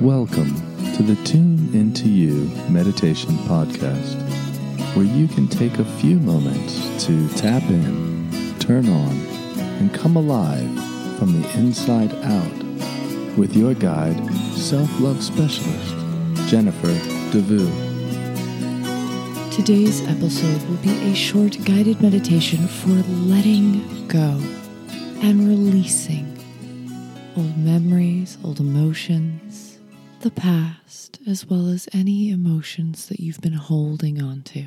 Welcome to the Tune Into You Meditation Podcast, where you can take a few moments to tap in, turn on, and come alive from the inside out with your guide, self-love specialist, Jennifer DeVue. Today's episode will be a short guided meditation for letting go and releasing old memories, old emotions, the past, as well as any emotions that you've been holding on to.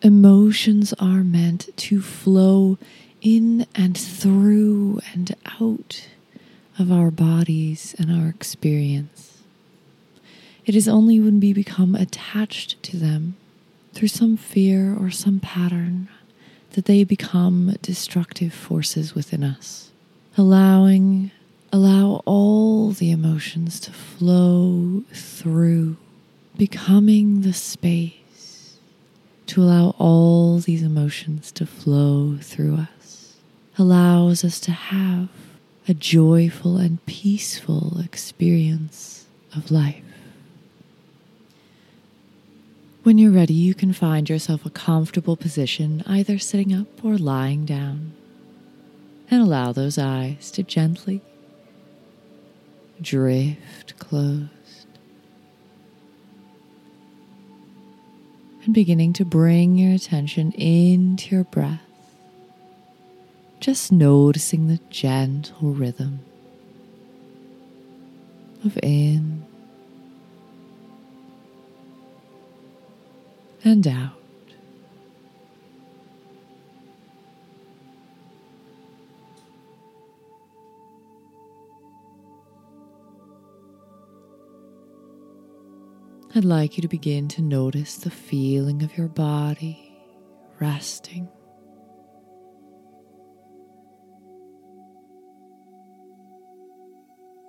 Emotions are meant to flow in and through and out of our bodies and our experience. It is only when we become attached to them through some fear or some pattern that they become destructive forces within us. Allow all the emotions to flow through, becoming the space to allow all these emotions to flow through us allows us to have a joyful and peaceful experience of life. When you're ready, you can find yourself a comfortable position, either sitting up or lying down, and allow those eyes to gently drift closed, and beginning to bring your attention into your breath, just noticing the gentle rhythm of in and out. I'd like you to begin to notice the feeling of your body resting.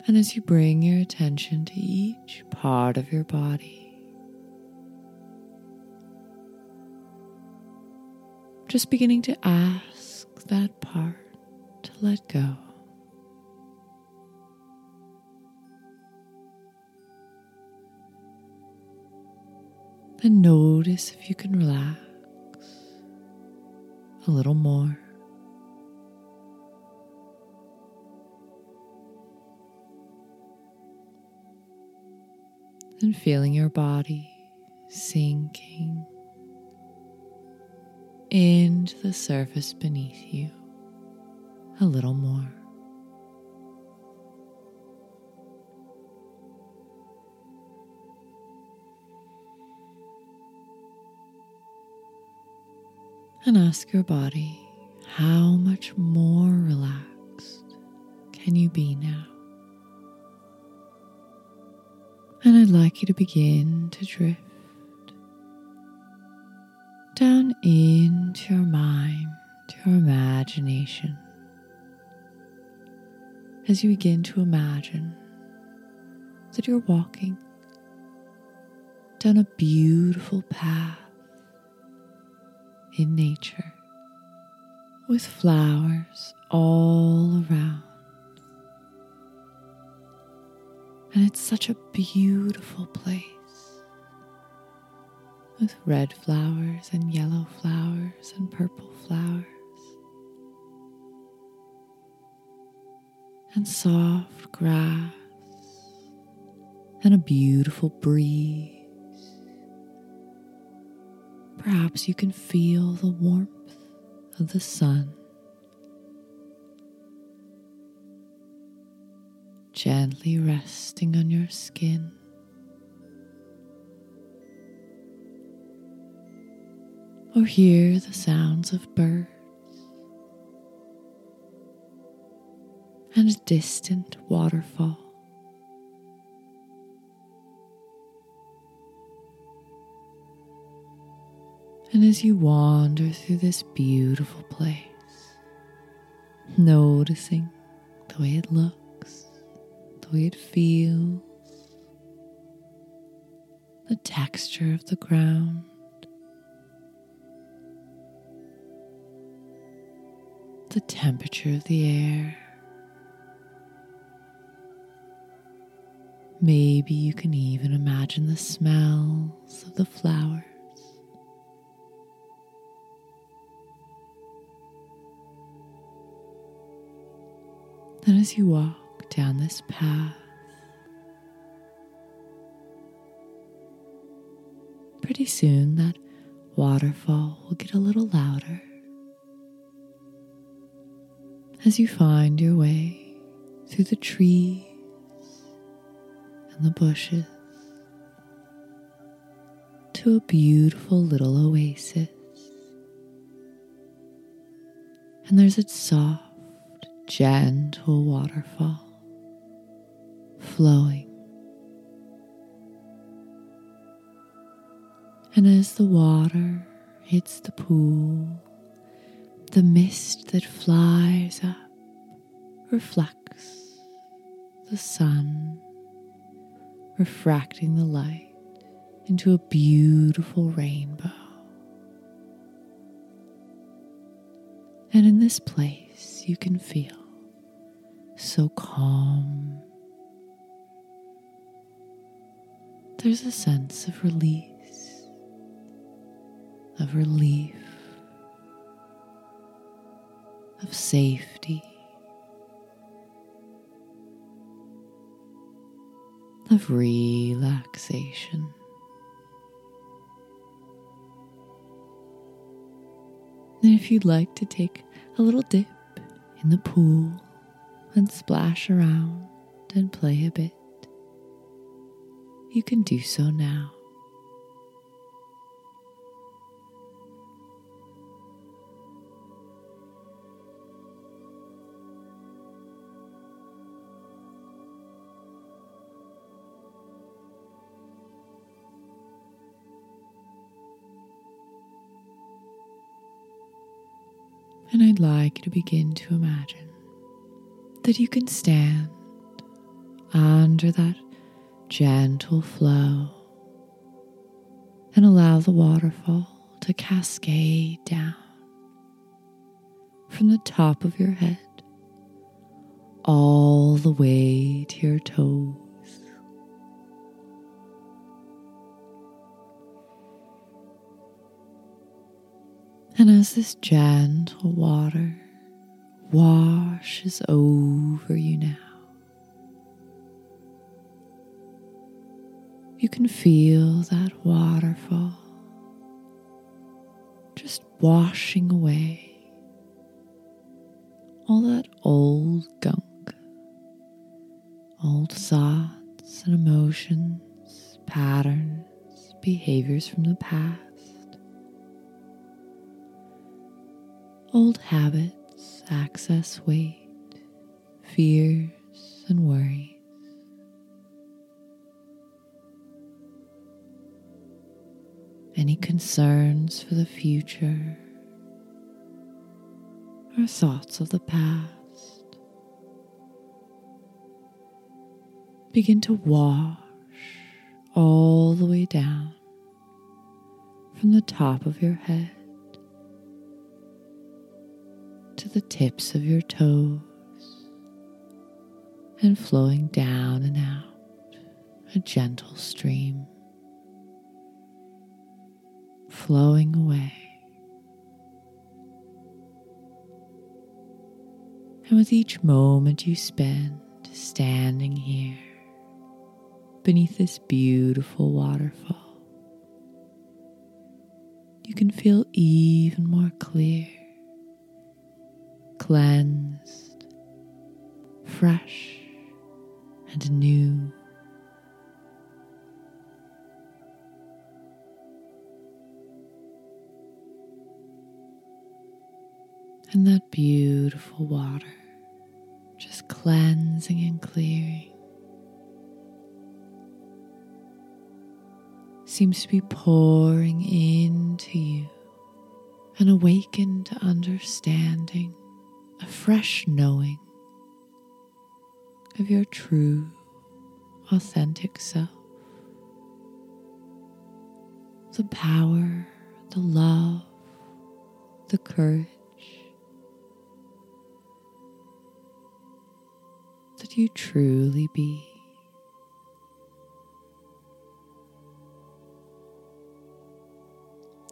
And as you bring your attention to each part of your body, just beginning to ask that part to let go. And notice if you can relax a little more. And feeling your body sinking into the surface beneath you a little more. And ask your body, how much more relaxed can you be now? And I'd like you to begin to drift down into your mind, to your imagination, as you begin to imagine that you're walking down a beautiful path in nature, with flowers all around. And it's such a beautiful place, with red flowers and yellow flowers and purple flowers, and soft grass, and a beautiful breeze. Perhaps you can feel the warmth of the sun gently resting on your skin. Or hear the sounds of birds and a distant waterfall. And as you wander through this beautiful place, noticing the way it looks, the way it feels, the texture of the ground, the temperature of the air, Maybe you can even imagine the smells of the flowers. Then as you walk down this path, pretty soon that waterfall will get a little louder as you find your way through the trees and the bushes to a beautiful little oasis. And there's a soft, gentle waterfall flowing. And as the water hits the pool, the mist that flies up reflects the sun, refracting the light into a beautiful rainbow. And in this place, you can feel so calm. There's a sense of release, of relief, of safety, of relaxation. And if you'd like to take a little dip in the pool and splash around and play a bit, you can do so now. And I'd like you to begin to imagine that you can stand under that gentle flow and allow the waterfall to cascade down from the top of your head all the way to your toes. And as this gentle water washes over you now, you can feel that waterfall just washing away all that old gunk, old thoughts and emotions, patterns, behaviors from the past, old habits, excess weight, fears, and worries. Any concerns for the future or thoughts of the past begin to wash all the way down from the top of your head to the tips of your toes and flowing down and out, a gentle stream, flowing away. And with each moment you spend standing here beneath this beautiful waterfall, you can feel even more clear, cleansed, fresh, and new. And that beautiful water just cleansing and clearing seems to be pouring into you an awakened understanding, a fresh knowing of your true, authentic self, the power, the love, the courage that you truly be,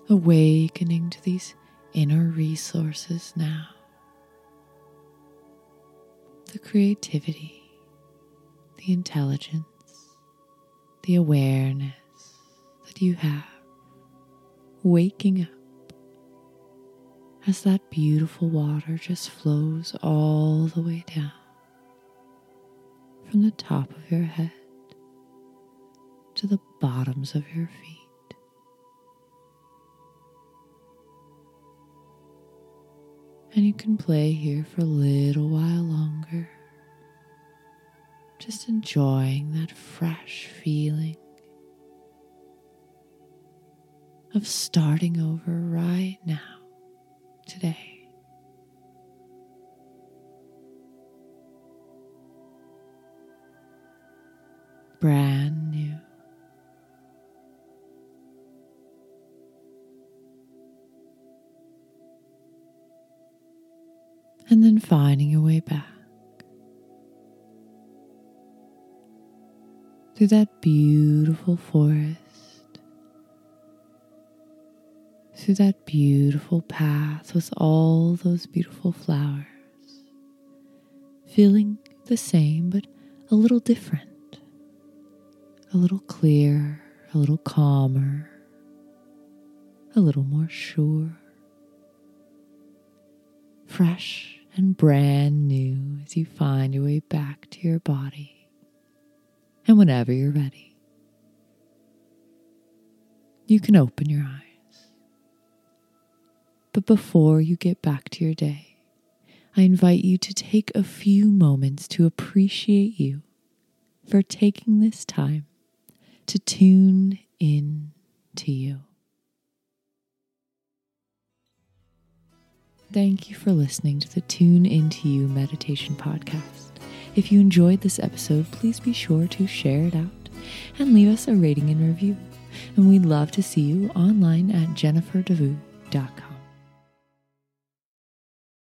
awakening to these inner resources now. The creativity, the intelligence, the awareness that you have, waking up as that beautiful water just flows all the way down from the top of your head to the bottoms of your feet. And you can play here for a little while longer, just enjoying that fresh feeling of starting over right now, today. Brand new. And then finding your way back through that beautiful forest, through that beautiful path with all those beautiful flowers, feeling the same but a little different, a little clearer, a little calmer, a little more sure, fresh and brand new as you find your way back to your body. And whenever you're ready, you can open your eyes. But before you get back to your day, I invite you to take a few moments to appreciate you for taking this time to tune in to you. Thank you for listening to the Tune Into You Meditation Podcast. If you enjoyed this episode, please be sure to share it out and leave us a rating and review. And we'd love to see you online at jenniferdevue.com.